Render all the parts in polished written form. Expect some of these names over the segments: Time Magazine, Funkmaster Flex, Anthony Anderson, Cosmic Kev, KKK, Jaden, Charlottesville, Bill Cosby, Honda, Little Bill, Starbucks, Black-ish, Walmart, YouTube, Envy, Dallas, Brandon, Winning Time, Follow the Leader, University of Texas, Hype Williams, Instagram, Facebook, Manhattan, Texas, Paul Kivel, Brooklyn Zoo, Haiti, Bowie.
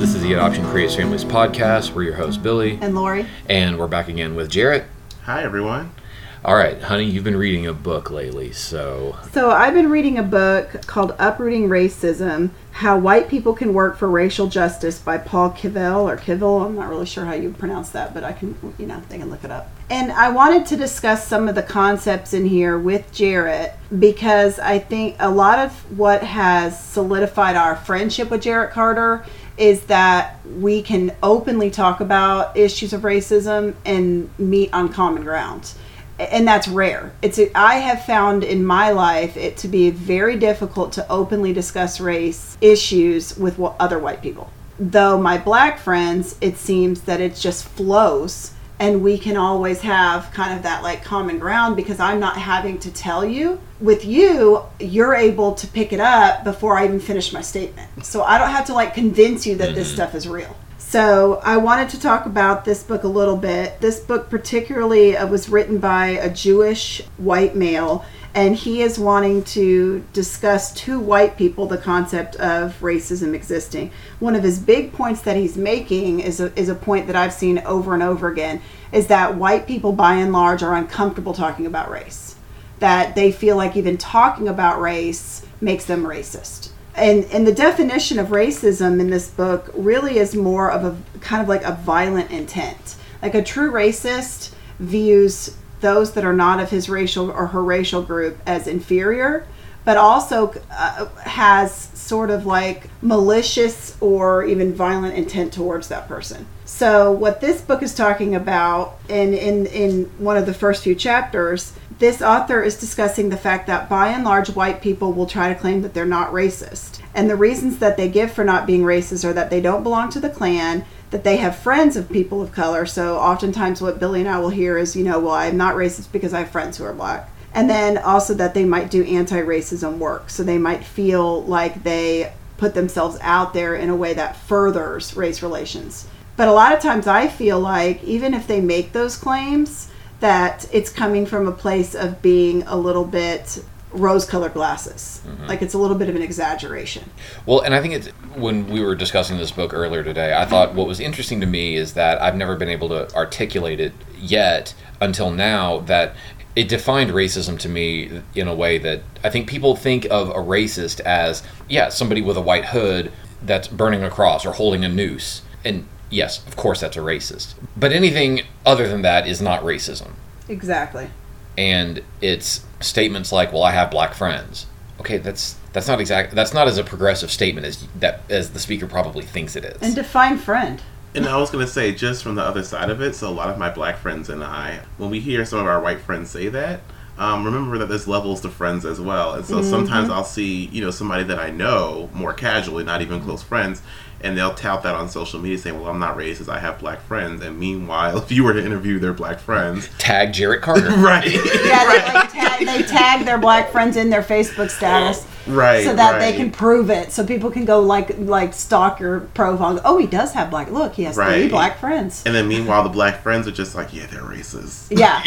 This is the Adoption Creates Families podcast. We're your hosts, Billy. And Lori. And we're back again with Jarrett. Hi, everyone. All right, honey, you've been reading a book lately, so... So I've been reading a book called Uprooting Racism, How White People Can Work for Racial Justice by Paul Kivel, or Kivel. I'm not really sure how you pronounce that, but I can, you know, they can look it up. And I wanted to discuss some of the concepts in here with Jarrett, because I think a lot of what has solidified our friendship with Jarrett Carter is that we can openly talk about issues of racism and meet on common ground. And that's rare. I have found in my life it to be very difficult to openly discuss race issues with other white people. Though my black friends, it seems that it just flows and we can always have kind of that like common ground because I'm not having to tell you. With you, you're able to pick it up before I even finish my statement. So I don't have to like convince you that this stuff is real. So I wanted to talk about this book a little bit. This book particularly was written by a Jewish white male, and he is wanting to discuss to white people the concept of racism existing. One of his big points that he's making is a point that I've seen over and over again, is that white people by and large are uncomfortable talking about race, that they feel like even talking about race makes them racist. And the definition of racism in this book really is more of a kind of like a violent intent. Like a true racist views those that are not of his racial or her racial group as inferior, but also has sort of like malicious or even violent intent towards that person. So what this book is talking about, and in one of the first few chapters, this author is discussing the fact that by and large white people will try to claim that they're not racist. And the reasons that they give for not being racist are that they don't belong to the Klan, that they have friends of people of color. So oftentimes what Billy and I will hear is, you know, well, I'm not racist because I have friends who are black. And then also that they might do anti-racism work. So they might feel like they put themselves out there in a way that furthers race relations. But a lot of times I feel like even if they make those claims, that it's coming from a place of being a little bit rose-colored glasses. Mm-hmm. Like it's a little bit of an exaggeration. Well, and I think it's when we were discussing this book earlier today, I thought what was interesting to me is that I've never been able to articulate it yet until now that it defined racism to me in a way that I think people think of a racist as, somebody with a white hood that's burning a cross or holding a noose. And yes, of course that's a racist. But anything other than that is not racism. Exactly. And it's statements like, well, I have black friends. Okay, that's not as a progressive statement as the speaker probably thinks it is. And define friend. And I was going to say, just from the other side of it, so a lot of my black friends and I, when we hear some of our white friends say that, remember that there's levels to friends as well. And so sometimes I'll see, somebody that I know more casually, not even close friends, and they'll tout that on social media saying, well, I'm not racist, I have black friends. And meanwhile, if you were to interview their black friends... Tag Jarrett Carter. Right. Yeah, they tag their black friends in their Facebook status. Right. So that they can prove it. So people can go like stalk your profile and go, oh, he does have black... Look, he has three black friends. And then meanwhile, the black friends are just like, yeah, they're racist. Yeah.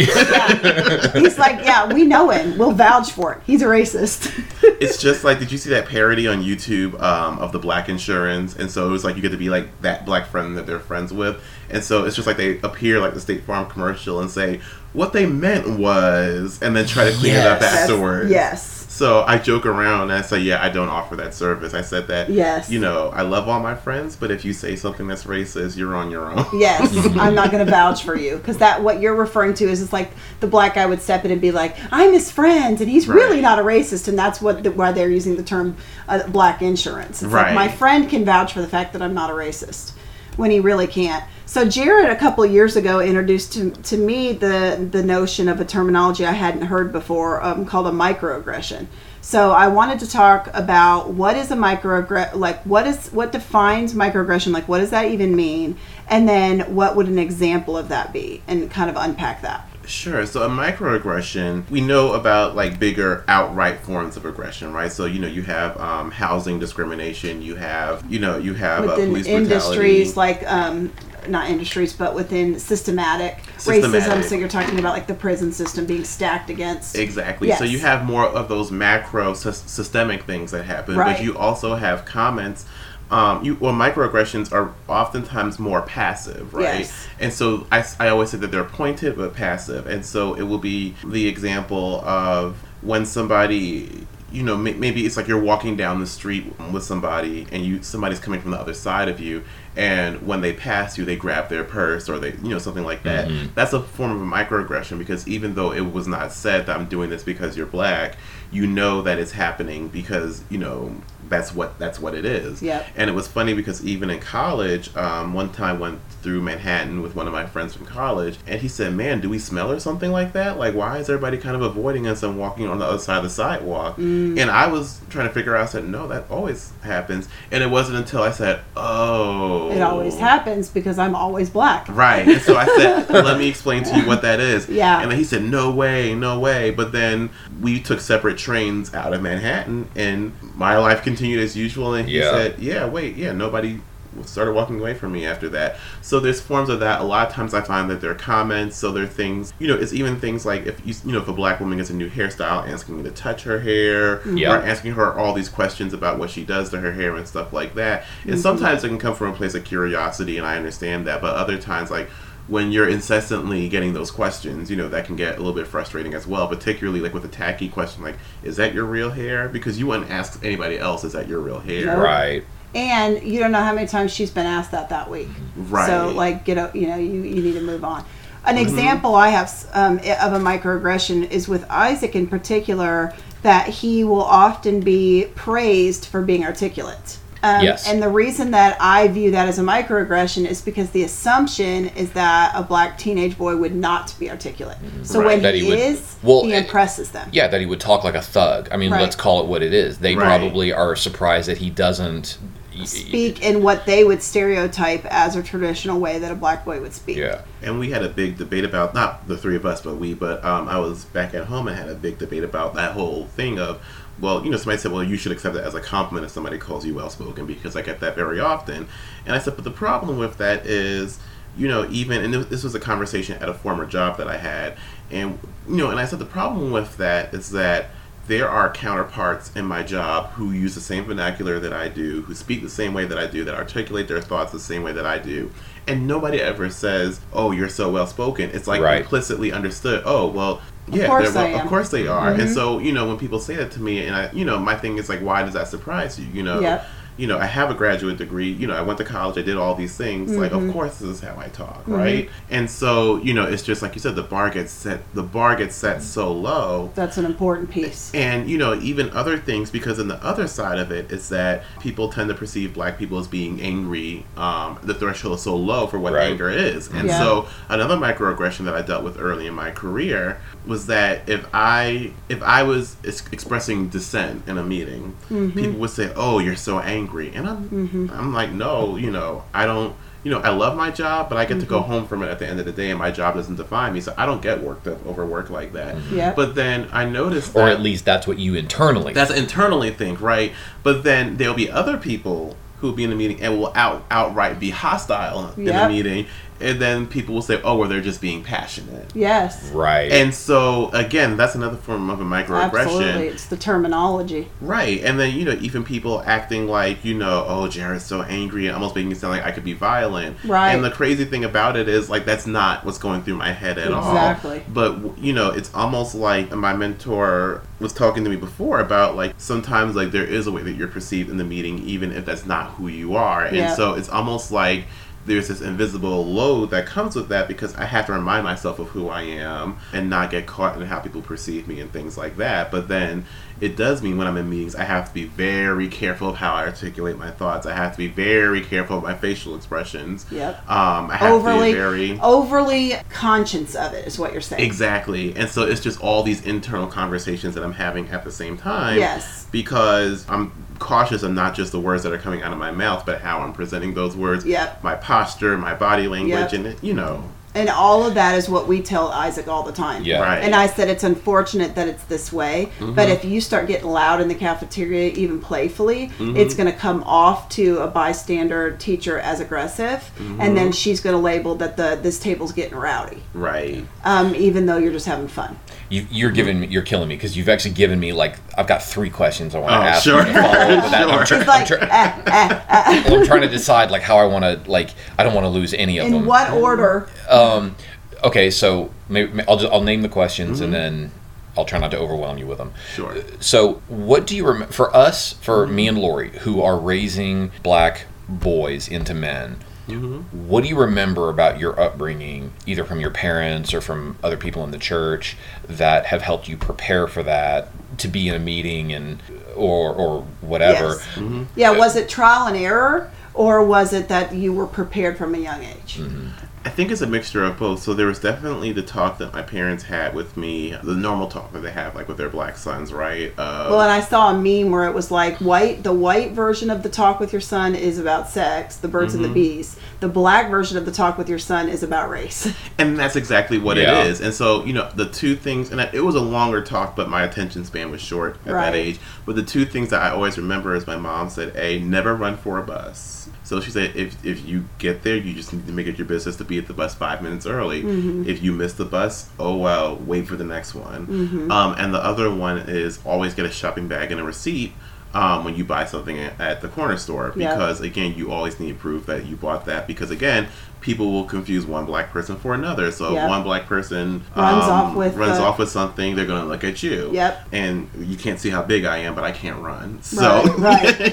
He's like, yeah, we know him. We'll vouch for it. He's a racist. It's just like, did you see that parody on YouTube of the black insurance? And so it was like you get to be like that black friend that they're friends with. And so it's just like they appear like the State Farm commercial and say, what they meant was, and then try to clean it up afterwards. Yes. So I joke around and I say, I don't offer that service. I said that, I love all my friends, but if you say something that's racist, you're on your own. Yes, I'm not going to vouch for you. Because what you're referring to is it's like the black guy would step in and be like, I'm his friend, and he's really not a racist. And that's why they're using the term black insurance. It's like my friend can vouch for the fact that I'm not a racist, when he really can't. So Jarrett, a couple of years ago, introduced to me the notion of a terminology I hadn't heard before called a microaggression. So I wanted to talk about what is a microaggression, like what defines microaggression, like what does that even mean? And then what would an example of that be? And kind of unpack that. Sure. So a microaggression, we know about like bigger outright forms of aggression, right? So, you have housing discrimination, you have police brutality. Within industries like, not industries, but within systematic racism. So you're talking about like the prison system being stacked against. Exactly. Yes. So you have more of those macro systemic things that happen, but you also have comments microaggressions are oftentimes more passive, right? Yes. And so I always say that they're pointed but passive. And so it will be the example of when somebody, you know, maybe it's like you're walking down the street with somebody and somebody's coming from the other side of you, and when they pass you, they grab their purse or they, you know, something like that. Mm-hmm. That's a form of a microaggression, because even though it was not said that I'm doing this because you're black, you know that it's happening because, you know, that's what it is. Yep. And it was funny because even in college, one time I went through Manhattan with one of my friends from college, and he said, man, do we smell or something like that? Like, why is everybody kind of avoiding us and walking on the other side of the sidewalk? Mm. And I was trying to figure out, I said, no, that always happens. And it wasn't until I said, oh. It always happens because I'm always black. Right. And so I said, let me explain to you what that is. Yeah. And then he said, no way. But then we took separate trains out of Manhattan, and my life continued as usual, and he said, nobody started walking away from me after that. So there's forms of that. A lot of times I find that they're comments, so they're things, you know, it's even things like if a black woman gets a new hairstyle, asking me to touch her hair, or asking her all these questions about what she does to her hair and stuff like that. And sometimes it can come from a place of curiosity, and I understand that, but other times, like, when you're incessantly getting those questions, you know, that can get a little bit frustrating as well, particularly like with a tacky question like, is that your real hair? Because you wouldn't ask anybody else, is that your real hair? Nope. Right. And you don't know how many times she's been asked that week. Right. So, like, you know, you need to move on. An example I have of a microaggression is with Isaac in particular, that he will often be praised for being articulate. Yes. And the reason that I view that as a microaggression is because the assumption is that a black teenage boy would not be articulate. So right. When he impresses them. Yeah, that he would talk like a thug. I mean, Let's call it what it is. They probably are surprised that he doesn't speak in what they would stereotype as a traditional way that a black boy would speak. Yeah. And we had a big debate about, not the three of us, but I was back at home and had a big debate about that whole thing of, well, you know, somebody said, well, you should accept that as a compliment if somebody calls you well-spoken, because I get that very often. And I said, but the problem with that is, you know, even, and this was a conversation at a former job that I had, and, you know, and I said, the problem with that is that there are counterparts in my job who use the same vernacular that I do, who speak the same way that I do, that articulate their thoughts the same way that I do. And nobody ever says, oh, you're so well-spoken. It's like implicitly understood, oh, well, yeah, of course they are. Mm-hmm. And so, you know, when people say that to me, and I, you know, my thing is like, why does that surprise you? You know, you know, I have a graduate degree, you know, I went to college, I did all these things. Mm-hmm. Like, of course this is how I talk, right? And so, you know, it's just like you said, the bar gets set so low. That's an important piece. And, you know, even other things, because on the other side of it is that people tend to perceive black people as being angry. The threshold is so low for what anger is. And so another microaggression that I dealt with early in my career was that if I was expressing dissent in a meeting, people would say, oh, you're so angry. And I'm like, no, you know, I don't, you know, I love my job, but I get to go home from it at the end of the day, and my job doesn't define me, so I don't get worked up over work like that. But then I noticed that, or at least that's what you internally think, right? But then there'll be other people who'll be in a meeting and will outright be hostile in a meeting. And then people will say, oh, well, they're just being passionate. Yes. Right. And so, again, that's another form of a microaggression. Absolutely. It's the terminology. Right. And then, you know, even people acting like, you know, oh, Jared's so angry, and almost making it sound like I could be violent. Right. And the crazy thing about it is, like, that's not what's going through my head at all. Exactly. But, you know, it's almost like my mentor was talking to me before about, like, sometimes, like, there is a way that you're perceived in the meeting, even if that's not who you are. And so it's almost like there's this invisible load that comes with that, because I have to remind myself of who I am and not get caught in how people perceive me and things like that. But then it does mean when I'm in meetings, I have to be very careful of how I articulate my thoughts. I have to be very careful of my facial expressions. Yep. I have to be overly conscious of it, is what you're saying. Exactly. And so it's just all these internal conversations that I'm having at the same time. Yes. Because I'm cautious of not just the words that are coming out of my mouth, but how I'm presenting those words, my posture, my body language, and, you know. And all of that is what we tell Isaac all the time. Yeah. Right. And I said, it's unfortunate that it's this way, mm-hmm. but if you start getting loud in the cafeteria, even playfully, mm-hmm. it's going to come off to a bystander teacher as aggressive, mm-hmm. and then she's going to label that this table's getting rowdy. Right. Even though you're just having fun. You're killing me, because you've actually given me, like, I've got 3 questions I want to ask. Sure. You to follow up with that. Sure. I'm trying to decide, like, how I want to, like, I don't want to lose any of them. In what order? Okay, so maybe I'll name the questions, mm-hmm. and then I'll try not to overwhelm you with them. Sure. So what do you remember, for me and Lori, who are raising black boys into men, mm-hmm. what do you remember about your upbringing, either from your parents or from other people in the church, that have helped you prepare for that, to be in a meeting and or whatever? Yes. Mm-hmm. Yeah, was it trial and error, or was it that you were prepared from a young age? Mm-hmm. I think it's a mixture of both. So there was definitely the talk that my parents had with me, the normal talk that they have, like, with their black sons, right? Well, and I saw a meme where it was like, the white version of the talk with your son is about sex, the birds mm-hmm. and the bees. The black version of the talk with your son is about race. And that's exactly what it is. And so, you know, the two things, and it was a longer talk, but my attention span was short at that age. But the two things that I always remember is my mom said, A, never run for a bus. So she said, if you get there, you just need to make it your business to be at the bus 5 minutes early. Mm-hmm. If you miss the bus, oh well, wait for the next one. Mm-hmm. And the other one is always get a shopping bag and a receipt when you buy something at the corner store. Because, again, you always need proof that you bought that. Because, again, people will confuse one black person for another. So if one black person runs off with something, they're going to look at you. Yep. And you can't see how big I am, but I can't run. So,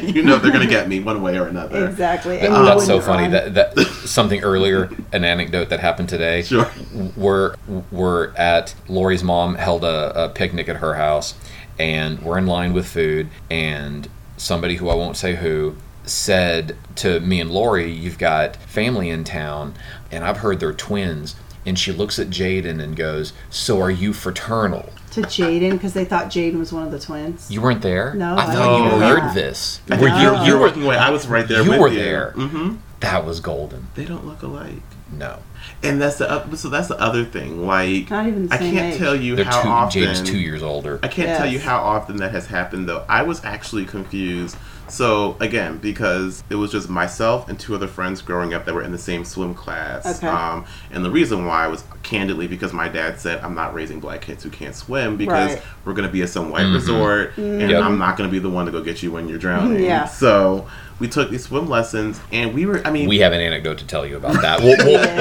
you know, they're going to get me one way or another. Exactly. And that's so funny. That something earlier, an anecdote that happened today. Sure. We're at Lori's mom held a picnic at her house. And we're in line with food, and somebody who I won't say who said to me and Lori, you've got family in town, and I've heard they're twins. And she looks at Jaden and goes, so are you fraternal? To Jaden, because they thought Jaden was one of the twins. You weren't there? No. I thought you heard this. No. You were working away. I was right there with you. You were there. Mm-hmm. That was golden. They don't look alike. No. And that's the other thing. Like, not even the same age. Jaden's 2 years older. I can't tell you how often that has happened, though. I was actually confused. So, again, because it was just myself and 2 other friends growing up that were in the same swim class. Okay. And the reason why was, candidly, because my dad said, I'm not raising black kids who can't swim, because we're going to be at some white mm-hmm. resort, mm-hmm. and I'm not going to be the one to go get you when you're drowning. Yeah. So we took these swim lessons, and we have an anecdote to tell you about that. We'll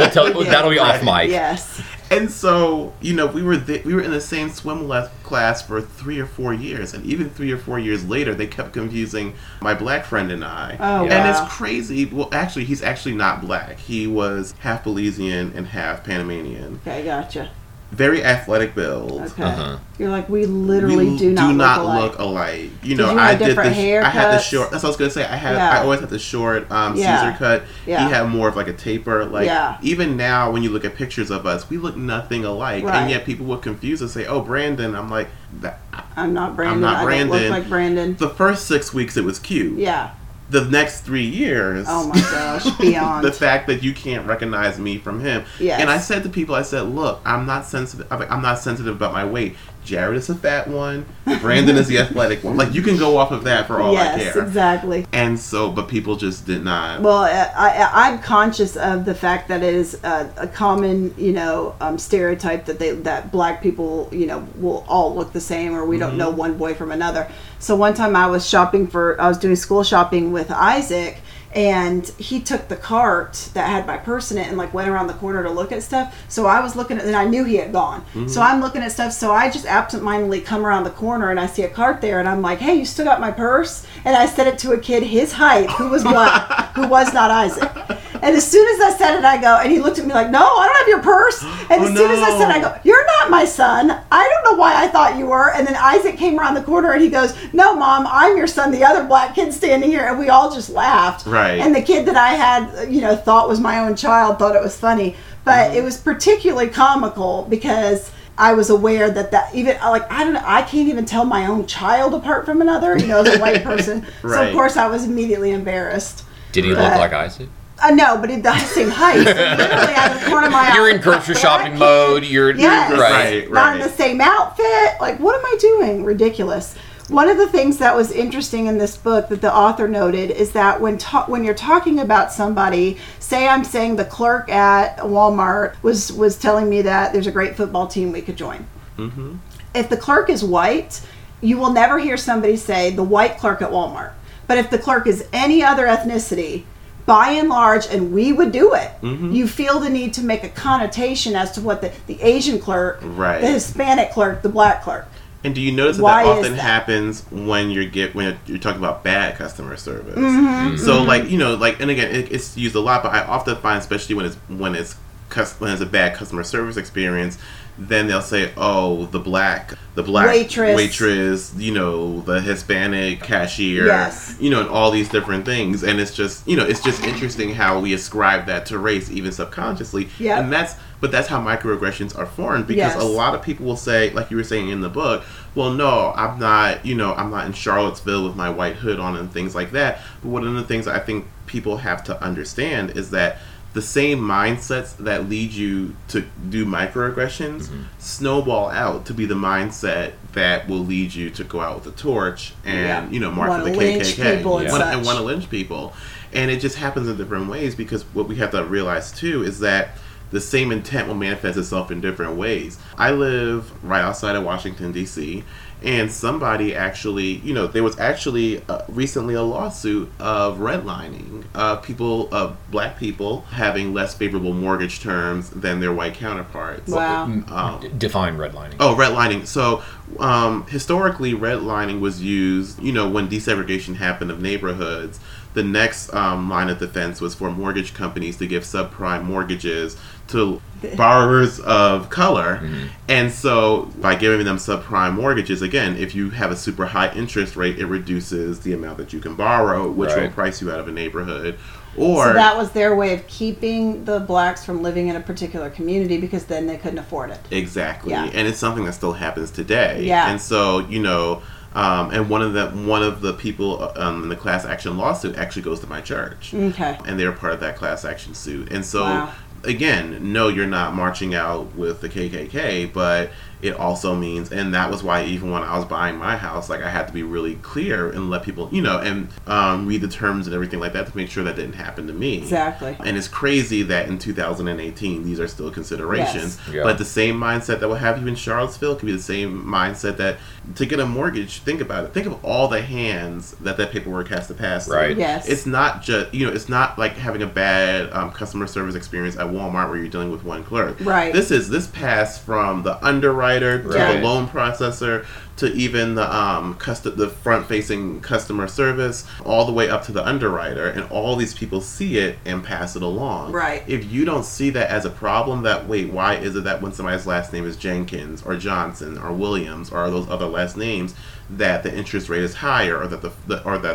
tell you. That'll be off mic. Yes. And so, you know, we were in the same swim class for 3 or 4 years, and even 3 or 4 years later, they kept confusing my black friend and I. Oh, yeah. And it's crazy. Well, actually, he's actually not black. He was half Belizean and half Panamanian. Okay, gotcha. Very athletic build. Okay. Uh-huh. You're like, we literally do not look alike. You know, I had the short. That's what I was gonna say. I always had the short Caesar cut. Yeah. He had more of like a taper. Like even now, when you look at pictures of us, we look nothing alike, and yet people would confuse and say, "Oh, Brandon." I'm like, I'm not Brandon. I don't look like Brandon. The first 6 weeks, it was cute. Yeah. The next 3 years. Oh my gosh, beyond. The fact that you can't recognize me from him. Yes. And I said to people, I said, look, I'm not sensitive about my weight. Jarrett is the fat one. Brandon is the athletic one. Like, you can go off of that for all I care. Yes, exactly. And so, but people just did not. Well, I'm conscious of the fact that it is a common, you know, stereotype that black people, you know, will all look the same, or we mm-hmm. don't know one boy from another. So one time I was doing school shopping with Isaac, and he took the cart that had my purse in it and like went around the corner to look at stuff. So I was looking at, and I knew he had gone. Mm-hmm. So I'm looking at stuff. So I just absentmindedly come around the corner and I see a cart there, and I'm like, hey, you still got my purse? And I said it to a kid his height who was black, who was not Isaac. And as soon as I said it, I go, and he looked at me like, no, I don't have your purse. And soon as I said it, I go, you're not my son. I don't know why I thought you were. And then Isaac came around the corner and he goes, no, Mom, I'm your son. The other black kid standing here. And we all just laughed. Right. And the kid that I had, you know, thought was my own child thought it was funny. But it was particularly comical because I was aware that even, like, I don't know, I can't even tell my own child apart from another, you know, as a white person. Right. So, of course, I was immediately embarrassed. Did he look like Isaac? No, but it does seem heist. Literally out of the corner of my eye. You're in grocery shopping mode. You're right. Not in the same outfit. Like, what am I doing? Ridiculous. One of the things that was interesting in this book that the author noted is that when you're talking about somebody, say I'm saying the clerk at Walmart was telling me that there's a great football team we could join. Mm-hmm. If the clerk is white, you will never hear somebody say the white clerk at Walmart. But if the clerk is any other ethnicity, by and large, and we would do it. Mm-hmm. You feel the need to make a connotation as to what the Asian clerk, the Hispanic clerk, the black clerk. And do you notice that often happens when you're talking about bad customer service? Mm-hmm. So and again, it's used a lot, but I often find, especially when it's a bad customer service experience, then they'll say, "Oh, the black waitress, the Hispanic cashier, and all these different things." And it's just interesting how we ascribe that to race, even subconsciously. Yep. And that's how microaggressions are formed, because a lot of people will say, like you were saying in the book, well, no, I'm not in Charlottesville with my white hood on and things like that. But one of the things I think people have to understand is that the same mindsets that lead you to do microaggressions snowball out to be the mindset that will lead you to go out with a torch and march with the KKK and want to lynch people. And it just happens in different ways, because what we have to realize too is that the same intent will manifest itself in different ways. I live right outside of Washington, D.C., and somebody actually, there was actually recently a lawsuit of redlining, black people having less favorable mortgage terms than their white counterparts. Wow. Define redlining. Oh, redlining. So historically, redlining was used, when desegregation happened of neighborhoods. The next line of defense was for mortgage companies to give subprime mortgages to borrowers of color. Mm-hmm. And so by giving them subprime mortgages, again, if you have a super high interest rate, it reduces the amount that you can borrow, which will price you out of a neighborhood. So that was their way of keeping the blacks from living in a particular community, because then they couldn't afford it. Exactly. Yeah. And it's something that still happens today. Yeah. And so, and one of the people in the class action lawsuit actually goes to my church. Okay. And they're part of that class action suit. And so, again, no, you're not marching out with the KKK, but it also means, and that was why even when I was buying my house, I had to be really clear and let people, read the terms and everything like that to make sure that didn't happen to me. Exactly. And it's crazy that in 2018, these are still considerations. Yes. Yeah. But the same mindset that will have you in Charlottesville could be the same mindset that to get a mortgage, think about it. Think of all the hands that paperwork has to pass through. Right. Yes. It's not just, it's not like having a bad customer service experience at Walmart where you're dealing with one clerk. Right. This passed from the underwriter to the loan processor to even the front-facing customer service, all the way up to the underwriter, and all these people see it and pass it along. Right. If you don't see that as a problem, why is it that when somebody's last name is Jenkins or Johnson or Williams or those other last names, that the interest rate is higher, or that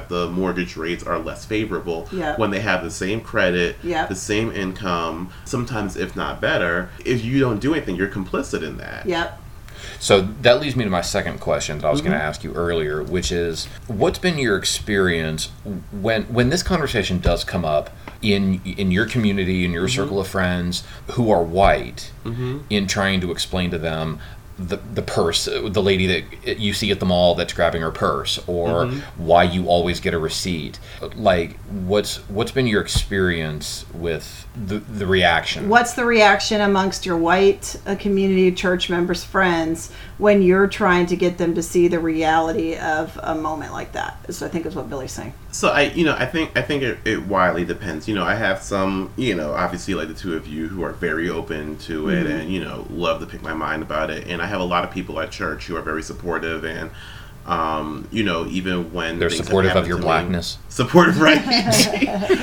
the mortgage rates are less favorable when they have the same credit, the same income, sometimes if not better? If you don't do anything, you're complicit in that. Yep. So that leads me to my second question that I was going to ask you earlier, which is, what's been your experience when this conversation does come up in your community, in your circle of friends who are white, in trying to explain to them the purse, the lady that you see at the mall that's grabbing her purse, or why you always get a receipt? Like, what's been your experience with the reaction? What's the reaction amongst your white community, church members, friends, when you're trying to get them to see the reality of a moment like that? So I think is what Billy's saying. So I think it widely depends. I have some, obviously like the two of you who are very open to it and, love to pick my mind about it. And I have a lot of people at church who are very supportive, and even when they're supportive of your blackness, supportive, right?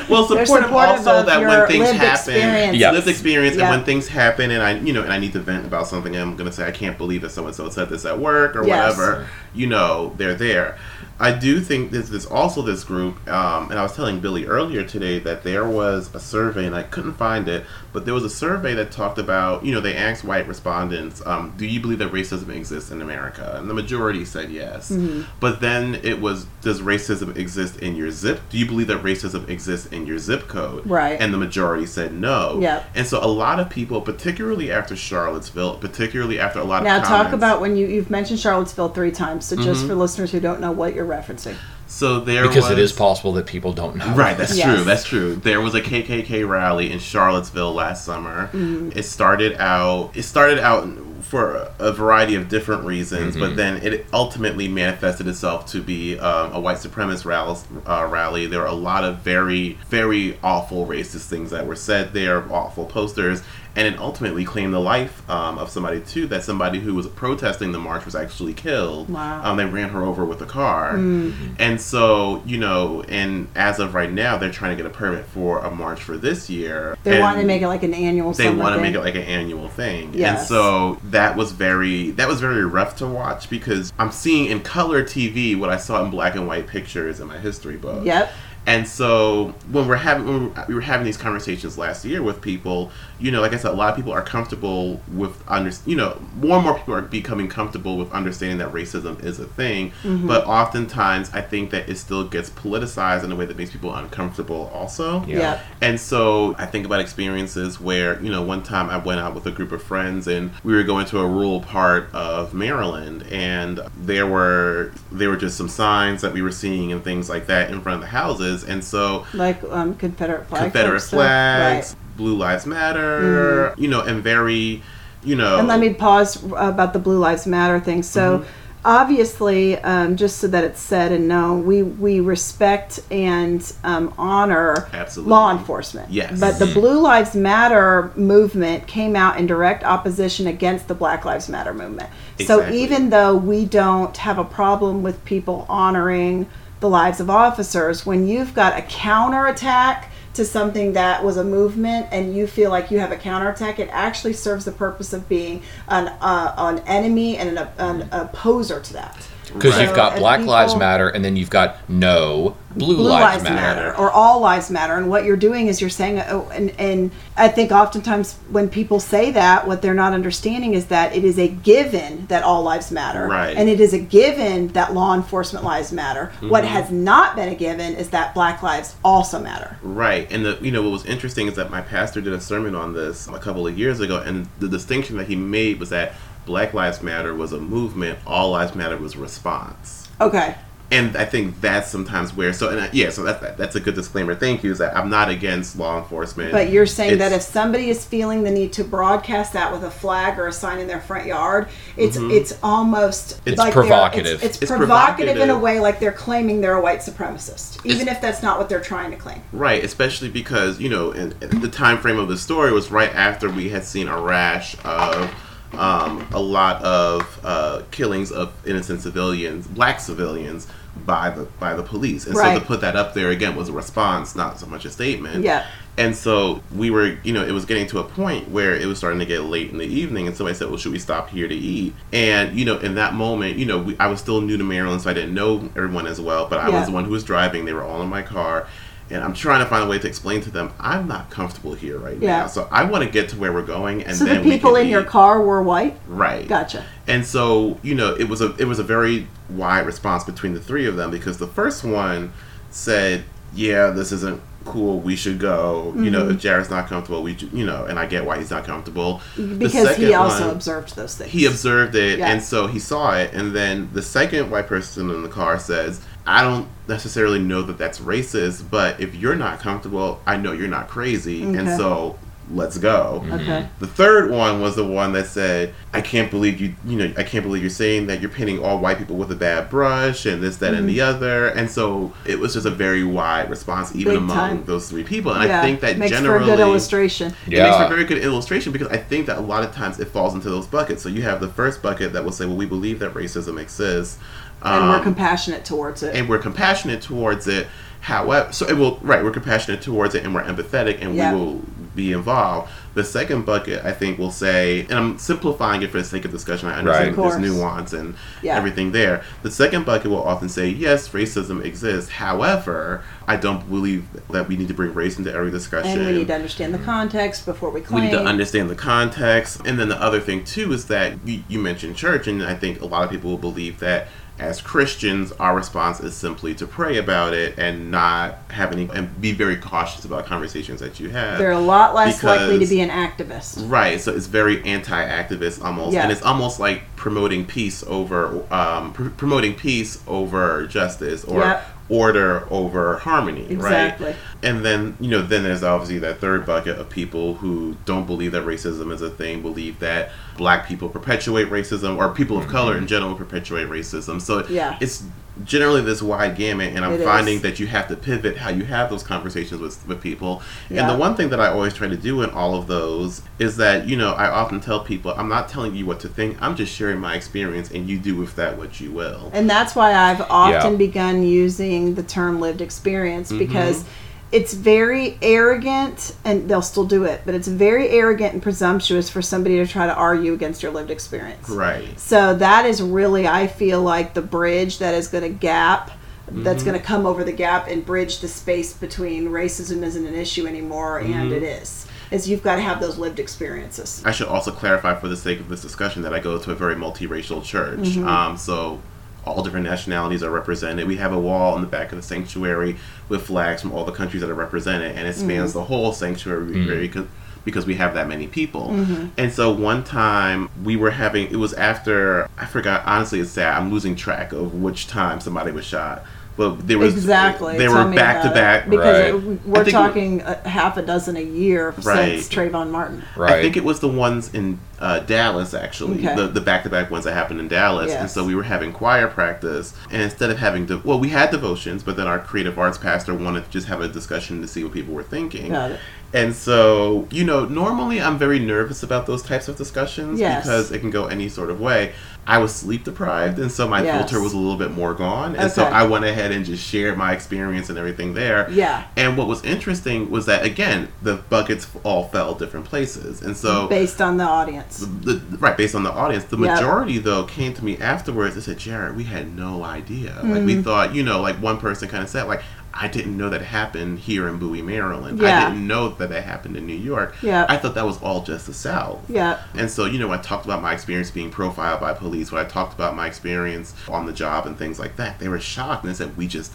Well, supportive also that when things happen, lived experience, and when things happen, and I need to vent about something, I'm gonna say I can't believe that so and so said this at work or whatever. They're there. I do think there's also this group, and I was telling Billy earlier today that there was a survey, and I couldn't find it, but there was a survey that talked about, you know, they asked white respondents, do you believe that racism exists in America? And the majority said yes. Mm-hmm. But then it was, does racism exist in your zip? Do you believe that racism exists in your zip code? Right. And the majority said no. Yep. And so a lot of people, particularly after Charlottesville, particularly after a lot of comments. Now talk about when you've mentioned Charlottesville 3 times, so just for listeners who don't know what you're referencing. So there because was, it is possible that people don't know. Right, that's true, that's true. There was a KKK rally in Charlottesville last summer. Mm-hmm. It started out for a variety of different reasons, but then it ultimately manifested itself to be a white supremacist rally. There were a lot of very, very awful racist things that were said there, awful posters. And it ultimately claimed the life of somebody, too, that somebody who was protesting the march was actually killed. Wow. They ran her over with a car. Mm-hmm. And so, you know, and as of right now, they're trying to get a permit for a march for this year. They want to make it like an annual thing. Yes. And so that was very rough to watch because I'm seeing in color TV what I saw in black and white pictures in my history book. Yep. And so when we were having these conversations last year with people, you know, like I said, a lot of people are comfortable with, more and more people are becoming comfortable with understanding that racism is a thing. Mm-hmm. But oftentimes I think that it still gets politicized in a way that makes people uncomfortable also. Yeah. And so I think about experiences where, you know, one time I went out with a group of friends and we were going to a rural part of Maryland, and there were just some signs that we were seeing and things like that in front of the houses. And so, like Confederate flags, right. Blue Lives Matter, you know, and very, you know. And let me pause about the Blue Lives Matter thing. So, obviously, just so that it's said and known, we respect and honor law enforcement. Yes. But the Blue Lives Matter movement came out in direct opposition against the Black Lives Matter movement. Exactly. So, even though we don't have a problem with people honoring the lives of officers, when you've got a counterattack to something that was a movement and you feel like you have a counterattack, it actually serves the purpose of being an enemy and an opposer to that. Because you've got Black Lives Matter, and then you've got Blue Lives Matter. Or All Lives Matter. And what you're doing is you're saying, and I think oftentimes when people say that, what they're not understanding is that it is a given that all lives matter. Right. And it is a given that law enforcement lives matter. Mm-hmm. What has not been a given is that Black lives also matter. Right. And, what was interesting is that my pastor did a sermon on this a couple of years ago, and the distinction that he made was that Black Lives Matter was a movement. All Lives Matter was a response. Okay. And I think that's sometimes where... So that's a good disclaimer. Thank you. Is that I'm not against law enforcement. But you're saying that if somebody is feeling the need to broadcast that with a flag or a sign in their front yard, it's almost... It's like provocative. It's provocative in a way, like they're claiming they're a white supremacist, even if that's not what they're trying to claim. Right, especially because, in the time frame of the story was right after we had seen a rash of... a lot of killings of innocent civilians, black civilians, by the police. And so to put that up there again was a response, not so much a statement. Yeah. And so we were, it was getting to a point where it was starting to get late in the evening, and somebody said, well, should we stop here to eat? And, in that moment, I was still new to Maryland, so I didn't know everyone as well, but I was the one who was driving. They were all in my car. And I'm trying to find a way to explain to them, I'm not comfortable here right now. So I want to get to where we're going. And so then the people in your car were white? Right. Gotcha. And so, it was a very wide response between the three of them, because the first one said, yeah, this isn't cool, we should go. Mm-hmm. If Jarrett's not comfortable, we, and I get why he's not comfortable. Because he also observed those things. He observed it, and so he saw it. And then the second white person in the car says, I don't necessarily know that that's racist, but if you're not comfortable, I know you're not crazy, and so let's go. Mm-hmm. Okay. The third one was the one that said, I can't believe you're saying that, you're painting all white people with a bad brush and this, that, and the other. And so it was just a very wide response, even big among time. Those three people. And I think that makes generally for a good illustration. It makes for a very good illustration, because I think that a lot of times it falls into those buckets. So you have the first bucket that will say, well, we believe that racism exists, and we're compassionate towards it. However, we're compassionate towards it, and we're empathetic, and we will be involved. The second bucket, I think, will say, and I'm simplifying it for the sake of discussion, I understand that there's nuance and everything there. The second bucket will often say, yes, racism exists. However, I don't believe that we need to bring race into every discussion. And we need to understand the context before we claim. We need to understand the context. And then the other thing, too, is that you mentioned church, and I think a lot of people will believe that as Christians, our response is simply to pray about it and not have any, and be very cautious about conversations that you have. They're a lot less likely to be an activist. Right. So it's very anti-activist almost. Yeah. And it's almost like promoting peace over justice or order over harmony. Exactly. Right. And then, then there's obviously that third bucket of people who don't believe that racism is a thing, believe that Black people perpetuate racism, or people of color in general perpetuate racism. So it's generally this wide gamut, and I'm finding that you have to pivot how you have those conversations with people. Yeah. And the one thing that I always try to do in all of those is that, I often tell people, I'm not telling you what to think, I'm just sharing my experience, and you do with that what you will. And that's why I've often begun using the term lived experience, because it's very arrogant, and they'll still do it, but it's very arrogant and presumptuous for somebody to try to argue against your lived experience. Right. So that is really, I feel like, the bridge that is going to gap, that's going to come over the gap and bridge the space between racism isn't an issue anymore and it is you've got to have those lived experiences. I should also clarify for the sake of this discussion that I go to a very multiracial church. So all different nationalities are represented. We have a wall in the back of the sanctuary with flags from all the countries that are represented, and it spans the whole sanctuary because we have that many people. And so one time we were having, it was after, I forgot, honestly it's sad, I'm losing track of which time somebody was shot. But there was, they were back to back. Because we're talking half a dozen a year since Trayvon Martin. Right. I think it was the ones in Dallas, actually. Okay. The back-to-back ones that happened in Dallas. Yes. And so we were having choir practice. And instead of having, we had devotions, but then our creative arts pastor wanted to just have a discussion to see what people were thinking. Got it. And so, normally I'm very nervous about those types of discussions because it can go any sort of way. I was sleep deprived, and so my filter was a little bit more gone. And so I went ahead and just shared my experience and everything there. Yeah. And what was interesting was that, again, the buckets all fell different places. And so based on the audience. Based on the audience. The majority, though, came to me afterwards and said, Jarrett, we had no idea. Like, we thought, one person kind of said, like, I didn't know that happened here in Bowie, Maryland. Yeah. I didn't know that happened in New York. Yeah. I thought that was all just the South. Yeah. And so, I talked about my experience being profiled by police. When I talked about my experience on the job and things like that, they were shocked and said, we just,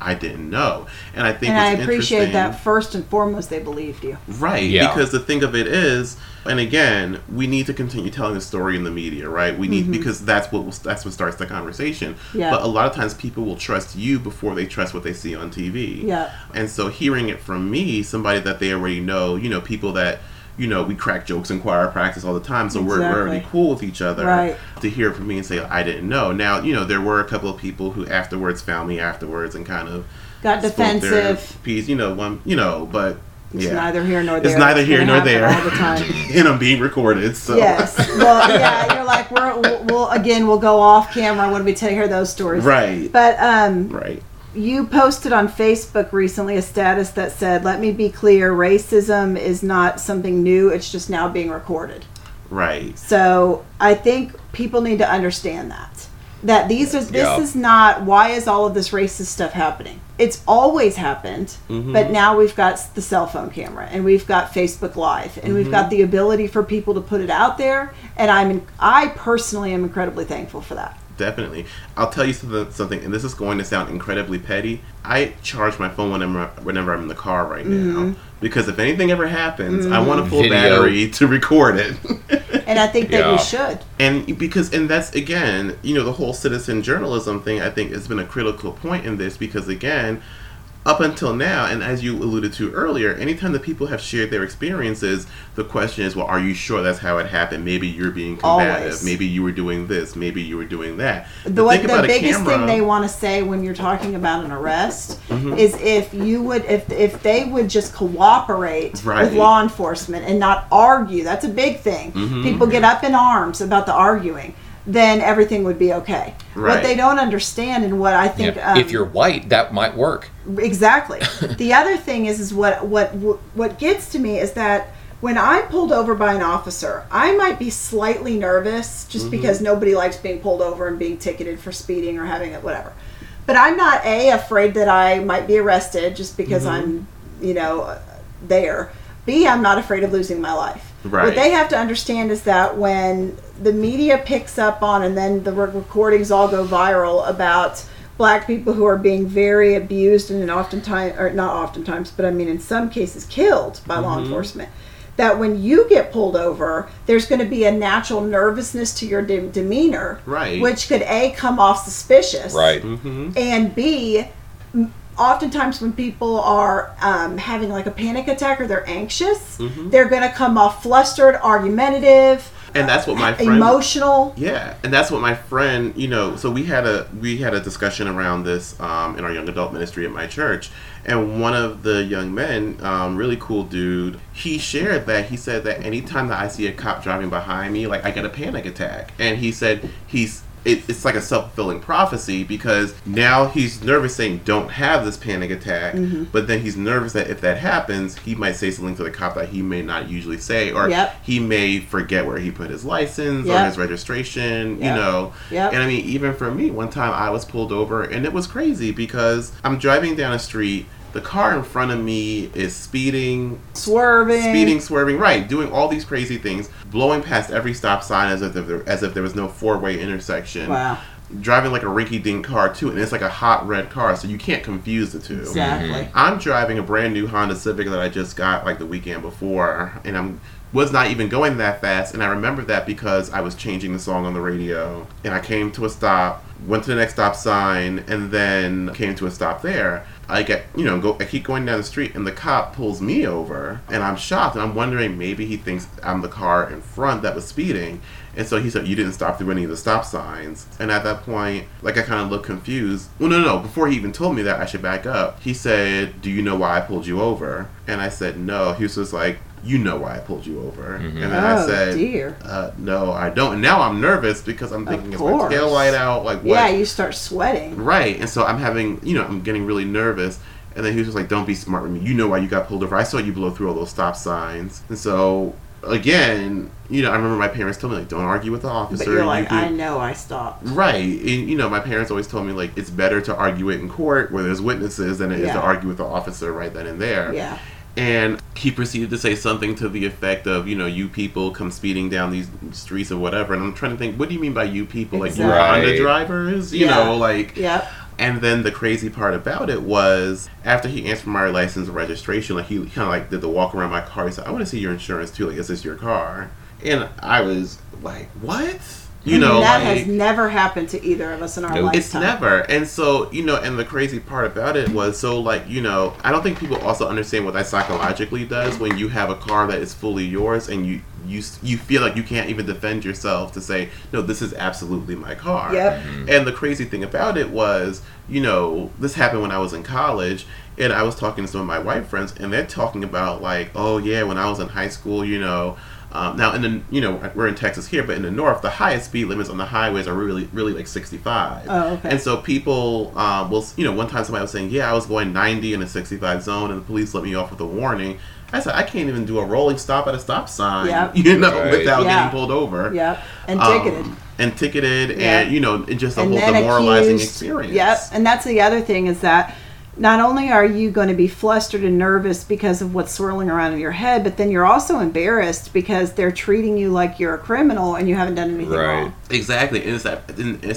I didn't know. And I think I appreciate that first and foremost they believed you. Right. Yeah. Because the thing of it is, and again, we need to continue telling the story in the media, right? We need because that's what starts the conversation. Yeah. But a lot of times people will trust you before they trust what they see on TV. Yeah. And so hearing it from me, somebody that they already know, people that we crack jokes in choir practice all the time, so we're already cool with each other. Right. To hear it from me and say, I didn't know. Now, there were a couple of people who afterwards found me afterwards and kind of got defensive. Piece, but it's neither here nor there. It's neither here nor there. All the time. And I'm being recorded. So. Yes. Well, you're like, we'll go off camera when we hear those stories. Right. But you posted on Facebook recently a status that said, let me be clear, racism is not something new, it's just now being recorded. Right. So I think people need to understand that this is not, why is all of this racist stuff happening? It's always happened, but now we've got the cell phone camera, and we've got Facebook Live, and we've got the ability for people to put it out there, and I personally am incredibly thankful for that. Definitely. I'll tell you something, and this is going to sound incredibly petty. I charge my phone whenever I'm in the car right now, because if anything ever happens, I want a full battery to record it. And I think that we should. And that's, again, the whole citizen journalism thing, I think, has been a critical point in this, because, again, up until now, and as you alluded to earlier, anytime that people have shared their experiences, the question is, well, are you sure that's how it happened? Maybe you're being combative. Always. Maybe you were doing this. Maybe you were doing that. The biggest thing they want to say when you're talking about an arrest is if they would just cooperate with law enforcement and not argue. That's a big thing. People get up in arms about the arguing. then everything would be okay. Right. What they don't understand, and what I think, if you're white, that might work. Exactly. The other thing is what gets to me is that when I'm pulled over by an officer, I might be slightly nervous just because nobody likes being pulled over and being ticketed for speeding or having it, whatever. But I'm not afraid that I might be arrested just because I'm, there. B, I'm not afraid of losing my life. Right. What they have to understand is that when the media picks up on, and then the recordings all go viral about black people who are being very abused and in some cases killed by law enforcement, that when you get pulled over, there's going to be a natural nervousness to your demeanor, right, which could A, come off suspicious, right, and B, oftentimes when people are having like a panic attack or they're anxious, they're going to come off flustered, argumentative, and that's what my friend, emotional. Yeah, and that's what my friend, so we had a discussion around this in our young adult ministry at my church, and one of the young men, really cool dude, he shared that he said that anytime that I see a cop driving behind me, like, I get a panic attack. And he said it's like a self-fulfilling prophecy, because now he's nervous saying, don't have this panic attack, but then he's nervous that if that happens, he might say something to the cop that he may not usually say, or he may forget where he put his license or his registration, And I mean, even for me, one time I was pulled over, and it was crazy because I'm driving down a street, the car in front of me is swerving, right, doing all these crazy things, blowing past every stop sign as if there was no four-way intersection. Wow. Driving like a rinky-dink car, too, and it's like a hot red car, so you can't confuse the two. Exactly. I'm driving a brand-new Honda Civic that I just got, like, the weekend before, and I was not even going that fast, and I remember that because I was changing the song on the radio, and I came to a stop, went to the next stop sign, and then came to a stop there. I keep going down the street, and the cop pulls me over, and I'm shocked, and I'm wondering, maybe he thinks I'm the car in front that was speeding. And so he said, you didn't stop through any of the stop signs. And at that point, like, I kind of looked confused. Well, no. Before he even told me that I should back up, he said, do you know why I pulled you over? And I said, no. He was just like, you know why I pulled you over. Mm-hmm. And then I said, dear. No, I don't. And now I'm nervous because I'm thinking, is my taillight out? Like, what? Yeah, you start sweating. Right. And so I'm having, I'm getting really nervous. And then he was just like, don't be smart with me. You know why you got pulled over. I saw you blow through all those stop signs. And so, again, I remember my parents told me, like, don't argue with the officer. But you're like, I know I stopped. Right. And, my parents always told me, like, it's better to argue it in court where there's witnesses than it is to argue with the officer right then and there. Yeah. And he proceeded to say something to the effect of, you people come speeding down these streets or whatever. And I'm trying to think, what do you mean by you people? Exactly. Like, you're Honda drivers? Yep. And then the crazy part about it was, after he answered my license and registration, like, he kind of, like, did the walk around my car. He said, I want to see your insurance, too. Like, is this your car? And I was like, what? That has never happened to either of us in our lifetime. It's never. And so, and the crazy part about it was, so, like, I don't think people also understand what that psychologically does when you have a car that is fully yours and you feel like you can't even defend yourself to say, no, this is absolutely my car. Yep. Mm-hmm. And the crazy thing about it was, this happened when I was in college, and I was talking to some of my white friends, and they're talking about, like, oh, yeah, when I was in high school, now, and then, we're in Texas here, but in the north, the highest speed limits on the highways are really, really like 65. Oh, okay. And so people will, one time somebody was saying, yeah, I was going 90 in a 65 zone, and the police let me off with a warning. I said, I can't even do a rolling stop at a stop sign, without getting pulled over. Yeah, and ticketed. And, it's just a whole demoralizing experience. Yep, and that's the other thing is that, not only are you going to be flustered and nervous because of what's swirling around in your head, but then you're also embarrassed because they're treating you like you're a criminal and you haven't done anything wrong. Exactly. And it's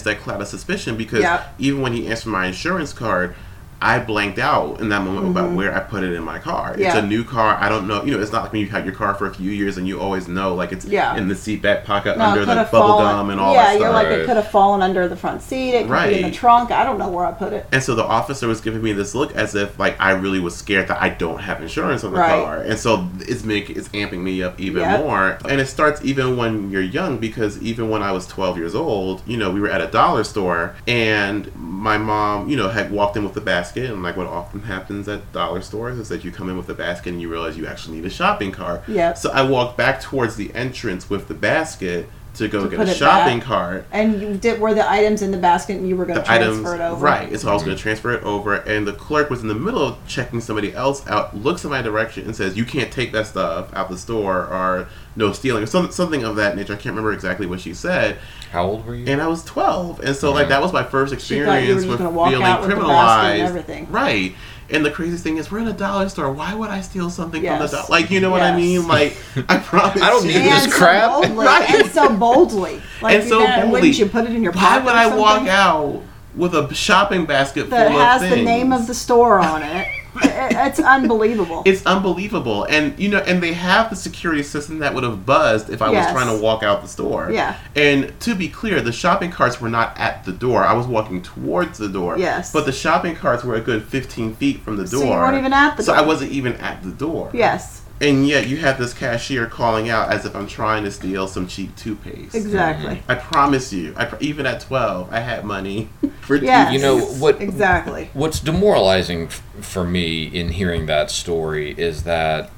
that cloud of suspicion because even when he answered my insurance card, I blanked out in that moment about where I put it in my car. Yeah. It's a new car. I don't know. It's not like when you have your car for a few years and you always know, like, it's in the seat back pocket under the bubble gum and all that stuff. Yeah, you're like, it could have fallen under the front seat. It could be in the trunk. I don't know where I put it. And so the officer was giving me this look as if, like, I really was scared that I don't have insurance on the car. And so it's amping me up even more. And it starts even when you're young, because even when I was 12 years old, we were at a dollar store, and my mom, had walked in with the basket. And like what often happens at dollar stores is that you come in with a basket and you realize you actually need a shopping cart. Yeah. So I walked back towards the entrance with the basket, to go get a shopping cart. And you did, were the items in the basket and you were going to transfer it over? Right. So I was going to transfer it over. And the clerk was in the middle of checking somebody else out, looks in my direction and says, you can't take that stuff out the store, or no stealing, or something of that nature. I can't remember exactly what she said. How old were you? And I was 12. And so like that was my first experience with feeling criminalized. And everything. Right. And the craziest thing is, we're in a dollar store. Why would I steal something from the dollar? Like, you know what I mean? Like, I promise. I don't need this crap. Boldly, right? And so boldly. Like, and so boldly. Wouldn't you put it in your pocket? Why would I walk out with a shopping basket full of things? That has the name of the store on it. It's unbelievable. It's unbelievable. And, you know, and they have the security system that would have buzzed if I was trying to walk out the store. Yeah. And to be clear, the shopping carts were not at the door. I was walking towards the door. Yes. But the shopping carts were a good 15 feet from the door. So you weren't even at the door. So I wasn't even at the door. Yes. And yet you have this cashier calling out as if I'm trying to steal some cheap toothpaste. Exactly. Mm-hmm. I promise you, even at 12, I had money. Yeah, you know what? Exactly. What's demoralizing for me in hearing that story is that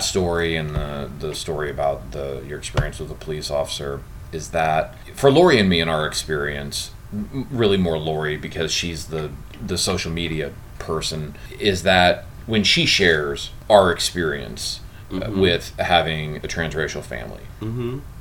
story and the story about your experience with the police officer is that for Lori and me in our experience, really more Lori because she's the social media person, is that when she shares our experience with having a transracial family,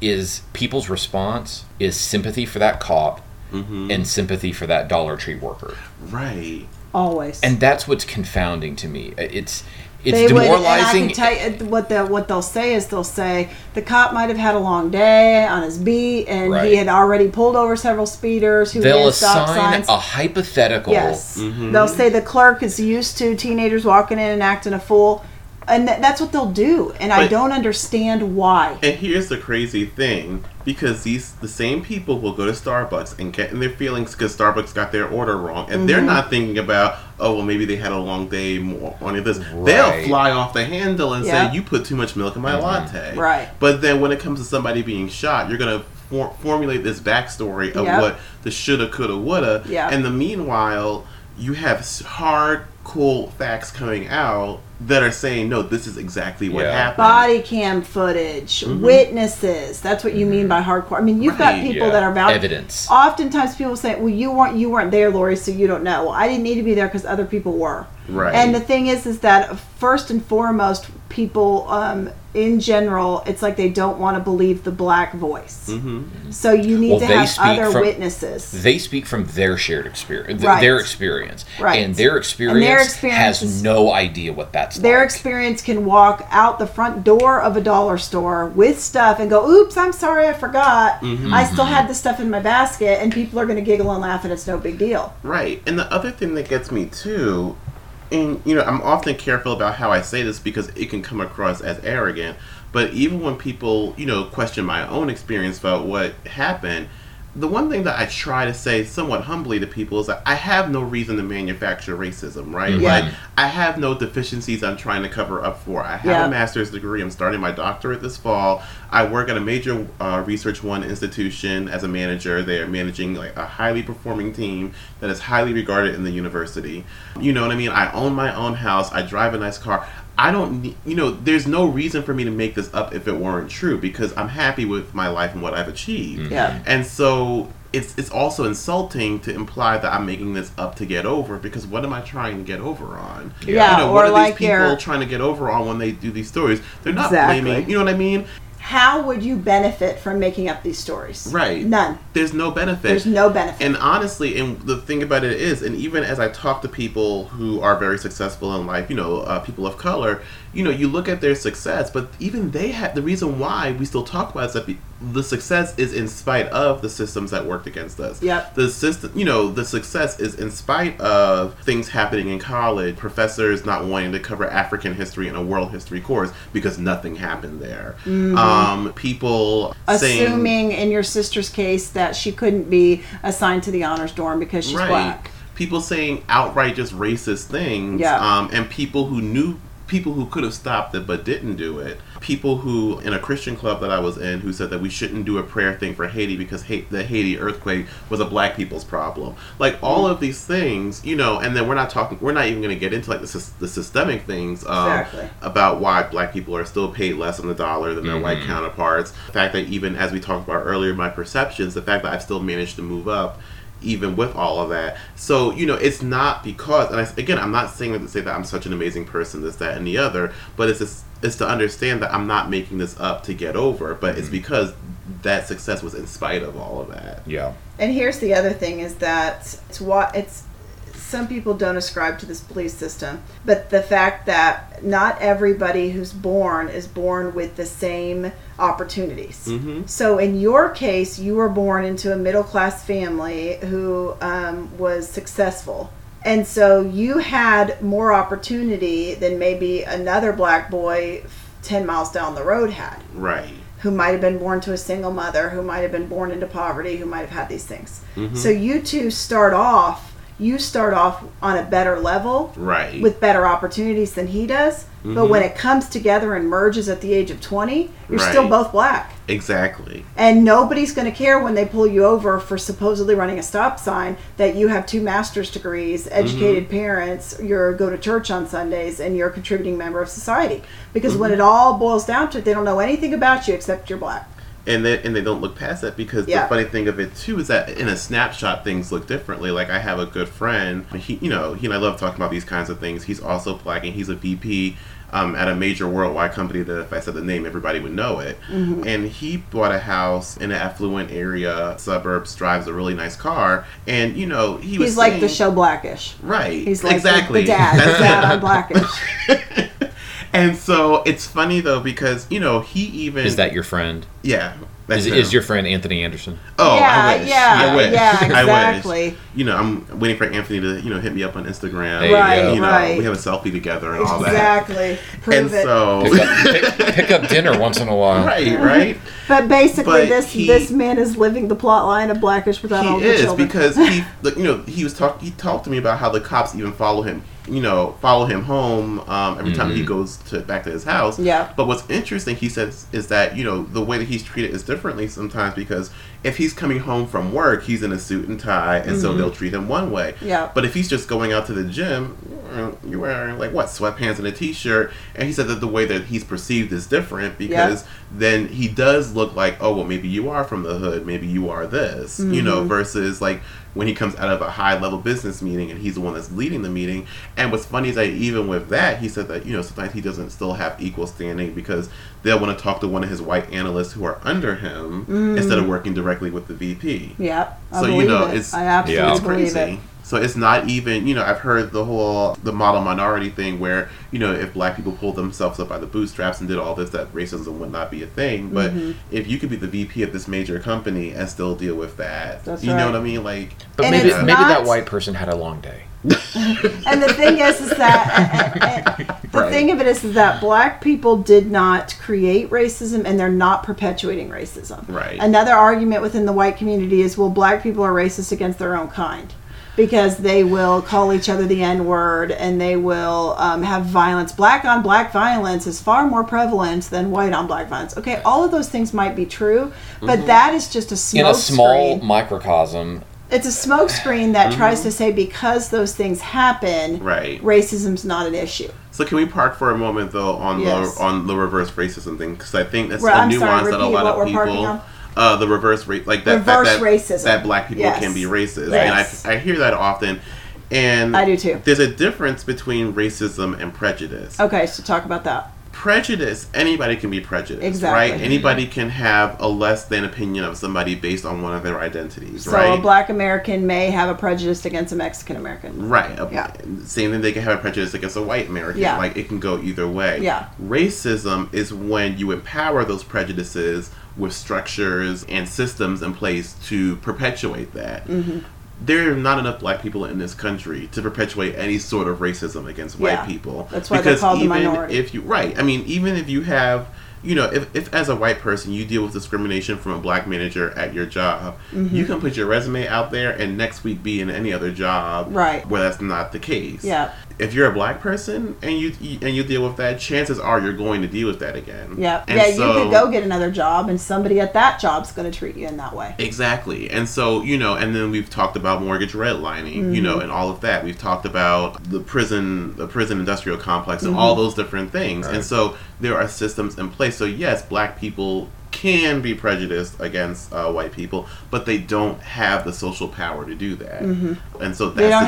is people's response is sympathy for that cop. Mm-hmm. And sympathy for that Dollar Tree worker. Right. Always. And that's what's confounding to me. It's demoralizing. Would, and I can tell you, what they'll say is they'll say, the cop might have had a long day on his beat, and he had already pulled over several speeders who did stop signs. They'll assign a hypothetical. Yes. Mm-hmm. They'll say the clerk is used to teenagers walking in and acting a fool. And that's what they'll do. And I don't understand why. And here's the crazy thing. Because the same people will go to Starbucks and get in their feelings because Starbucks got their order wrong. And they're not thinking about, oh, well, maybe they had a long day more on this. Right. They'll fly off the handle and say, you put too much milk in my latte. Right. But then when it comes to somebody being shot, you're going to formulate this backstory of what the shoulda, coulda, woulda. Yep. And the meanwhile, you have hard, cool facts coming out that are saying, no, this is exactly what happened. Body cam footage, witnesses. That's what you mean by hardcore. I mean, you've got people that are about evidence. Oftentimes people say, well, you weren't there, Lori, so you don't know. Well, I didn't need to be there because other people were. Right. And the thing is that first and foremost, people in general, it's like they don't want to believe the black voice. Mm-hmm. So you need to have other witnesses. They speak from their shared experience, their experience. Right. And their experience has no idea what that's like. Their experience can walk out the front door of a dollar store with stuff and go, oops, I'm sorry, I forgot. Mm-hmm. I still had this stuff in my basket. And people are going to giggle and laugh and it's no big deal. Right. And the other thing that gets me too, and, you know, I'm often careful about how I say this because it can come across as arrogant, but even when people, you know, question my own experience about what happened, the one thing that I try to say somewhat humbly to people is that I have no reason to manufacture racism, right? Mm-hmm. Like, I have no deficiencies I'm trying to cover up for. I have a master's degree. I'm starting my doctorate this fall. I work at a major Research One institution as a manager. They are managing like a highly performing team that is highly regarded in the university. You know what I mean? I own my own house. I drive a nice car. I don't, you know, there's no reason for me to make this up if it weren't true because I'm happy with my life and what I've achieved. Mm-hmm. Yeah. And so it's also insulting to imply that I'm making this up to get over because what am I trying to get over on? Yeah. You know, what are like these people trying to get over on when they do these stories? They're not blaming, you know what I mean? How would you benefit from making up these stories? Right. None. There's no benefit. And honestly, and the thing about it is, and even as I talk to people who are very successful in life, you know, people of color, you know, you look at their success, but even they have, the reason why we still talk about it is that the success is in spite of the systems that worked against us. Yep. The system, you know, the success is in spite of things happening in college, professors not wanting to cover African history in a world history course because nothing happened there. Mm-hmm. People assuming in your sister's case that she couldn't be assigned to the honors dorm because she's black. People saying outright just racist things. Yeah. And people who knew people who could have stopped it but didn't do it. People who, in a Christian club that I was in, who said that we shouldn't do a prayer thing for Haiti because the Haiti earthquake was a black people's problem. Like, all of these things, you know, and then we're not even going to get into, like, the systemic things about why black people are still paid less on the dollar than their white counterparts. The fact that even, as we talked about earlier, my perceptions, the fact that I've still managed to move up even with all of that. So, you know, it's not because, and I'm not saying that to say that I'm such an amazing person, this, that, and the other, but it's to understand that I'm not making this up to get over, but it's because that success was in spite of all of that. Yeah. And here's the other thing is that some people don't ascribe to this belief system, but the fact that not everybody who's born is born with the same opportunities. Mm-hmm. So in your case, you were born into a middle-class family who was successful. And so you had more opportunity than maybe another black boy 10 miles down the road had. Right. Who might have been born to a single mother, who might have been born into poverty, who might have had these things. Mm-hmm. So you two start off on a better level, right, with better opportunities than he does. Mm-hmm. But when it comes together and merges at the age of 20, you're right. Still both black. Exactly. And nobody's going to care when they pull you over for supposedly running a stop sign that you have 2 master's degrees, educated parents, you go to church on Sundays, and you're a contributing member of society. Because when it all boils down to it, they don't know anything about you except you're black. And they don't look past that because the funny thing of it, too, is that in a snapshot, things look differently. Like, I have a good friend. He and I love talking about these kinds of things. He's also black, and he's a VP at a major worldwide company that if I said the name, everybody would know it. Mm-hmm. And he bought a house in an affluent area, suburbs, drives a really nice car. And, you know, he's like saying, the show Black-ish. Right. He's like exactly. the dad on Black-ish. And so it's funny, though, because, you know, he even... Is that your friend? Yeah. Is your friend Anthony Anderson? Oh, yeah, I wish. Yeah, I wish. Yeah, exactly. I wish. You know, I'm waiting for Anthony to, you know, hit me up on Instagram. Hey, right, you know, right. We have a selfie together and all that. Exactly. Prove it. So... Pick up dinner once in a while. Right, right. But basically, this man is living the plot line of Black-ish without all the children. He is, because he, you know, he talked to me about how the cops even follow him. You know, follow him home every time he goes back to his house. Yeah. But what's interesting, he says, is that, you know, the way that he's treated is differently sometimes because if he's coming home from work, he's in a suit and tie, and so they'll treat him one way. Yeah. But if he's just going out to the gym, you're wearing, like, what, sweatpants and a T-shirt? And he said that the way that he's perceived is different because then he does look like, oh, well, maybe you are from the hood. Maybe you are this, you know, versus, like, when he comes out of a high-level business meeting and he's the one that's leading the meeting. And what's funny is that even with that, he said that, you know, sometimes he doesn't still have equal standing because they'll want to talk to one of his white analysts who are under him instead of working directly with the VP. Yeah, I believe it. So, you know, it's crazy. It. So it's not even, you know, I've heard the model minority thing where, you know, if black people pulled themselves up by the bootstraps and did all this, that racism would not be a thing. But if you could be the VP of this major company and still deal with that, you know what I mean? Like, but maybe that white person had a long day. And the thing is that the thing of it is that black people did not create racism, and they're not perpetuating racism. Right. Another argument within the white community is, well, black people are racist against their own kind. Because they will call each other the N-word, and they will have violence. Black-on-black violence is far more prevalent than white-on-black violence. Okay, all of those things might be true, but that is just a smokescreen. In a small microcosm. It's a smokescreen that tries to say because those things happen, right, racism's not an issue. So can we park for a moment, though, on the reverse racism thing? Because I think that's a nuance that a lot of people... the reverse race, like that racism, that black people can be racist, and I hear that often, and I do too. There's a difference between racism and prejudice. Okay, so talk about that. Prejudice, anybody can be prejudiced, exactly. Right? Anybody can have a less than opinion of somebody based on one of their identities, so right? So a black American may have a prejudice against a Mexican American. Right. Same thing, they can have a prejudice against a white American. Yeah. Like, it can go either way. Yeah. Racism is when you empower those prejudices with structures and systems in place to perpetuate that. Mm-hmm. There are not enough black people in this country to perpetuate any sort of racism against white people. That's why they're called the minority. Even if you have, you know, if as a white person you deal with discrimination from a black manager at your job, you can put your resume out there and next week be in any other job where that's not the case. Yeah. if you're a black person and you deal with that, chances are you're going to deal with that again. Yep. And yeah, so, you could go get another job and somebody at that job's going to treat you in that way. Exactly. And so, you know, and then we've talked about mortgage redlining, mm-hmm. you know, and all of that. We've talked about the prison industrial complex and mm-hmm. all those different things. Right. And so there are systems in place. So yes, black people can be prejudiced against white people, but they don't have the social power to do that, mm-hmm. and so that's they don't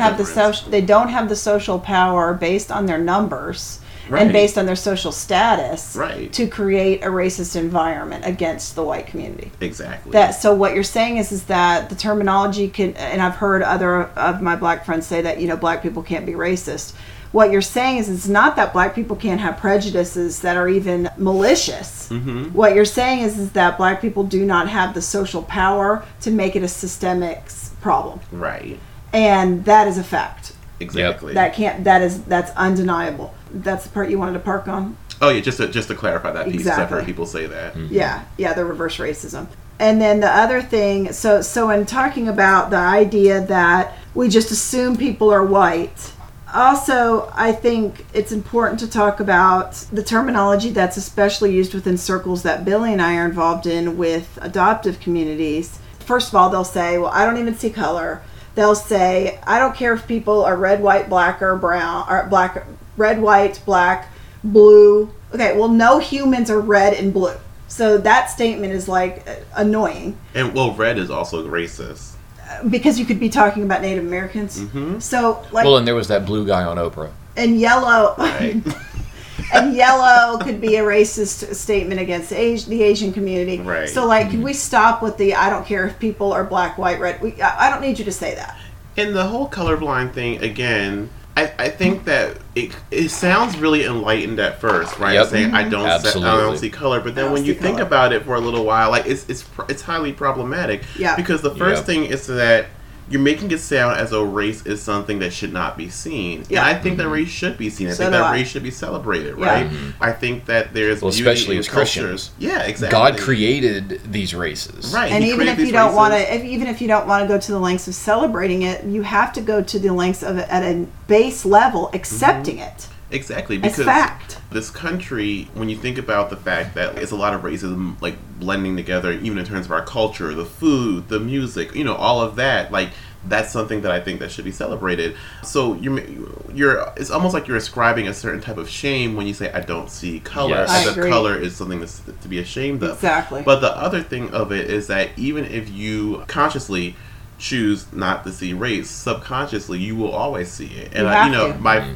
have the social power based on their numbers right. and based on their social status right. to create a racist environment against the white community. Exactly. That so what you're saying is that the terminology can, and I've heard other of my black friends say that, you know, black people can't be racist. What you're saying is it's not that black people can't have prejudices that are even malicious. Mm-hmm. What you're saying is that black people do not have the social power to make it a systemic problem. Right. And that is a fact. Exactly. That's undeniable. That's the part you wanted to park on? Oh yeah, just to clarify that piece. Exactly. I've heard people say that. Mm-hmm. Yeah, the reverse racism. And then the other thing, so in talking about the idea that we just assume people are white, also, I think it's important to talk about the terminology that's especially used within circles that Billy and I are involved in with adoptive communities. First of all, they'll say, well, I don't even see color. They'll say, I don't care if people are red, white, black, or brown, or black, red, white, black, blue. Okay, well, no humans are red and blue. So that statement is like annoying. And well, red is also racist. Because you could be talking about Native Americans. Mm-hmm. So, like, well, and there was that blue guy on Oprah. And yellow. Right. And yellow could be a racist statement against the Asian community. Right. So, like, mm-hmm. Could we stop with the, I don't care if people are black, white, red. I don't need you to say that. And the whole colorblind thing, again, I think that it sounds really enlightened at first, right? Yep. Saying I don't see color, but then when you think about it for a little while, like it's highly problematic. Yeah. Because the first thing is that you're making it sound as though race is something that should not be seen. Yeah. And I think mm-hmm. that race should be seen. I think that race should be celebrated, right? Yeah. Mm-hmm. I think that there's beauty especially in as cultures. Christians. Yeah, exactly. God created these races. Right. And even if you don't want to go to the lengths of celebrating it, you have to go to the lengths of at a base level accepting mm-hmm. it. Exactly, because this country, when you think about the fact that it's a lot of racism, like, blending together, even in terms of our culture, the food, the music, you know, all of that, like, that's something that I think that should be celebrated. So you're it's almost like you're ascribing a certain type of shame when you say, I don't see color. Yes. I agree. Color is something to be ashamed of. Exactly. But the other thing of it is that even if you consciously choose not to see race, subconsciously you will always see it. And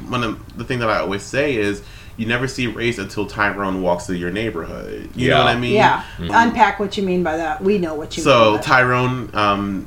one of the thing that I always say is you never see race until Tyrone walks through your neighborhood. You know what I mean? Yeah. Mm-hmm. Unpack what you mean by that. We know what you mean. So Tyrone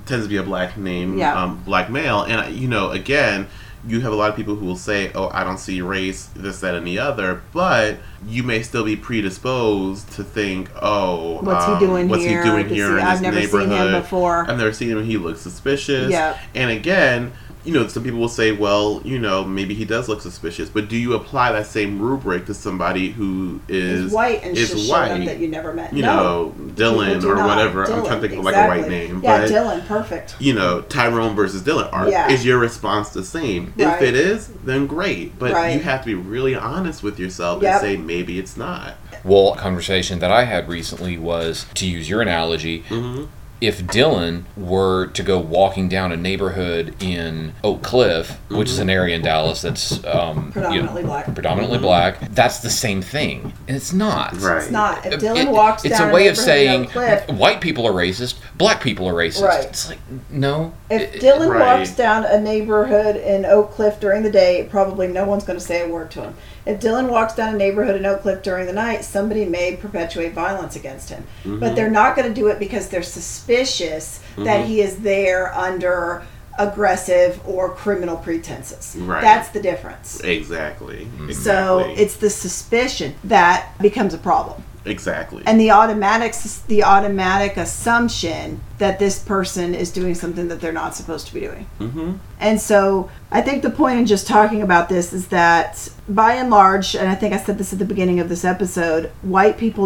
tends to be a black name, black male, and you know, again, you have a lot of people who will say, oh, I don't see race, this, that, and the other, but you may still be predisposed to think, oh, what's he doing here in this neighborhood? I've never seen him before. I've never seen him. He looks suspicious. Yep. And again, you know, some people will say, well, you know, maybe he does look suspicious, but do you apply that same rubric to somebody who is white and just showed up that you never met? You know, Dylan or whatever. Dylan, I'm trying to think of like a white name. Yeah, but, Dylan, perfect. You know, Tyrone versus Dylan. Is your response the same? Right. If it is, then great. But you have to be really honest with yourself and say maybe it's not. Well, a conversation that I had recently was, to use your analogy, mm-hmm. if Dylan were to go walking down a neighborhood in Oak Cliff, mm-hmm. which is an area in Dallas that's predominantly black, that's the same thing. And it's not. Right. It's not. If Dylan walks down a way of saying Oak Cliff, white people are racist, black people are racist. Right. It's like, no. If Dylan walks down a neighborhood in Oak Cliff during the day, probably no one's going to say a word to him. If Dylan walks down a neighborhood in Oak Cliff during the night, somebody may perpetuate violence against him. Mm-hmm. But they're not going to do it because they're suspicious mm-hmm. that he is there under aggressive or criminal pretenses. Right. That's the difference. Exactly. Mm-hmm. So it's the suspicion that becomes a problem. Exactly. And the automatic assumption that this person is doing something that they're not supposed to be doing. Mm-hmm. And so I think the point in just talking about this is that by and large, and I think I said this at the beginning of this episode, white people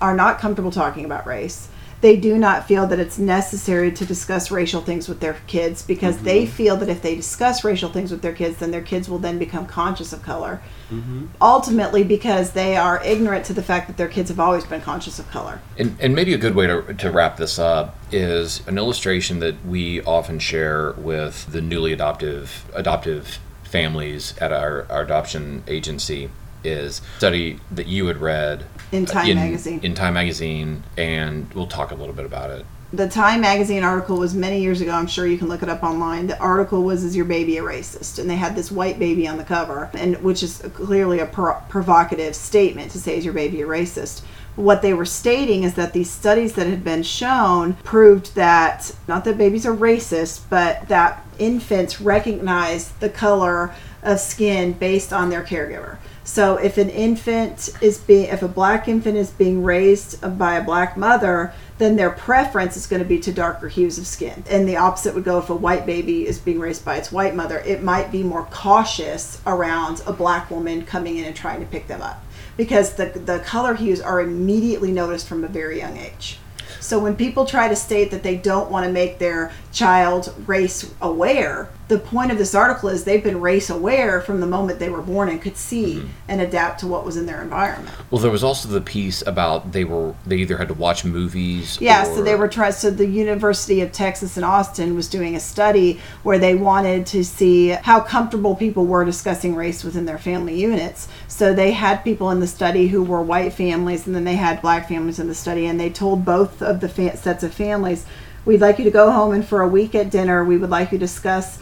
are not comfortable talking about race. they do not feel that it's necessary to discuss racial things with their kids, because mm-hmm. they feel that if they discuss racial things with their kids, then their kids will then become conscious of color. Mm-hmm. Ultimately, because they are ignorant to the fact that their kids have always been conscious of color. And maybe a good way to wrap this up is an illustration that we often share with the newly adoptive families at our adoption agency is a study that you had read in Time Magazine. In Time Magazine, and we'll talk a little bit about it. The Time Magazine article was many years ago. I'm sure you can look it up online. The article was, "Is Your Baby a Racist?" And they had this white baby on the cover, and which is clearly a provocative statement to say, "Is your baby a racist?" What they were stating is that these studies that had been shown proved that, not that babies are racist, but that infants recognize the color of skin based on their caregiver. So if an infant if a black infant is being raised by a black mother, then their preference is going to be to darker hues of skin. And the opposite would go if a white baby is being raised by its white mother. It might be more cautious around a black woman coming in and trying to pick them up, because the color hues are immediately noticed from a very young age. So when people try to state that they don't want to make their child race aware, the point of this article is they've been race aware from the moment they were born and could see mm-hmm. and adapt to what was in their environment. Well, there was also the piece about they either had to watch movies. Yeah, or... so they were trying. So the University of Texas in Austin was doing a study where they wanted to see how comfortable people were discussing race within their family units. So they had people in the study who were white families, and then they had black families in the study, and they told both of the sets of families, "We'd like you to go home, and for a week at dinner, we would like you to discuss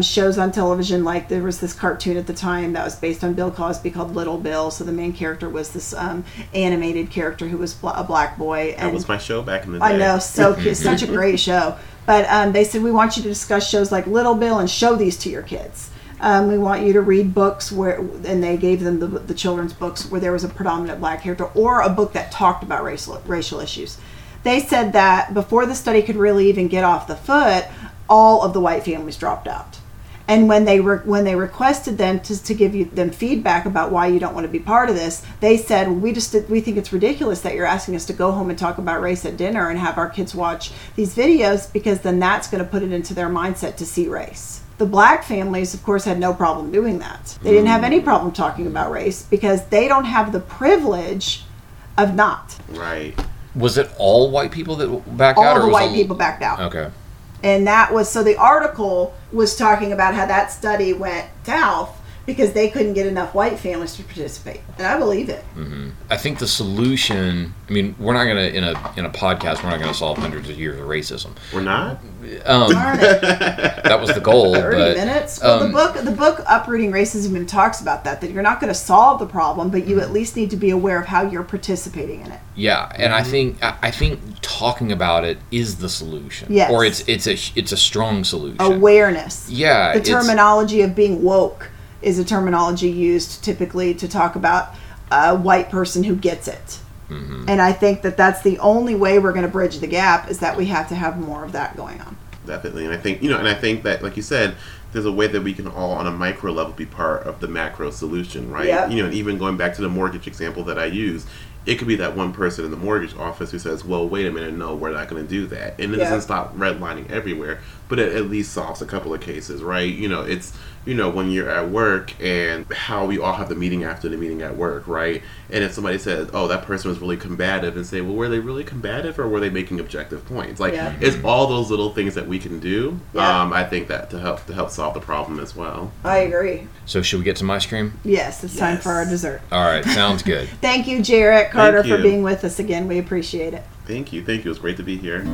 shows on television." Like, there was this cartoon at the time that was based on Bill Cosby called Little Bill. So the main character was this animated character who was a black boy. And that was my show back in the day. I know, so such a great show. But they said, "We want you to discuss shows like Little Bill and show these to your kids. We want you to read books where," and they gave them the children's books where there was a predominant black character, or a book that talked about racial issues. They said that before the study could really even get off the foot, all of the white families dropped out. And when they requested them to give them feedback about why you don't want to be part of this, they said, "Well, we think it's ridiculous that you're asking us to go home and talk about race at dinner and have our kids watch these videos, because then that's going to put it into their mindset to see race." The black families, of course, had no problem doing that. They didn't have any problem talking about race because they don't have the privilege of not. Right. Was it all white people that backed out? All the white people backed out. Okay. And that was, so the article was talking about how that study went south because they couldn't get enough white families to participate. And I believe it. Mm-hmm. I think the solution, I mean, we're not going to, in a podcast, we're not going to solve hundreds of years of racism. We're not? Darn it. That was the goal. 30 minutes? Well, the book Uprooting Racism talks about that you're not going to solve the problem, but you mm-hmm. at least need to be aware of how you're participating in it. Yeah, and mm-hmm. I think talking about it is the solution. Yes. Or it's a strong solution. Awareness. Yeah. The terminology of being woke is a terminology used typically to talk about a white person who gets it. Mm-hmm. And I think that that's the only way we're going to bridge the gap, is that we have to have more of that going on. Definitely. And I think, and I think that, like you said, there's a way that we can all on a micro level be part of the macro solution, right? Yep. And even going back to the mortgage example that I use, it could be that one person in the mortgage office who says, "Well, wait a minute, no, we're not going to do that." And it yep. doesn't stop redlining everywhere, but it at least solves a couple of cases, right? It's, when you're at work and how we all have the meeting after the meeting at work, right? And if somebody says, "Oh, that person was really combative," and say, "Well, were they really combative, or were they making objective points?" Like, yeah. It's all those little things that we can do. Yeah. I think that to help solve the problem as well. I agree. So should we get some ice cream? Yes, it's time for our dessert. All right, sounds good. Thank you, Jarrett Carter, for being with us again. We appreciate it. Thank you. It was great to be here.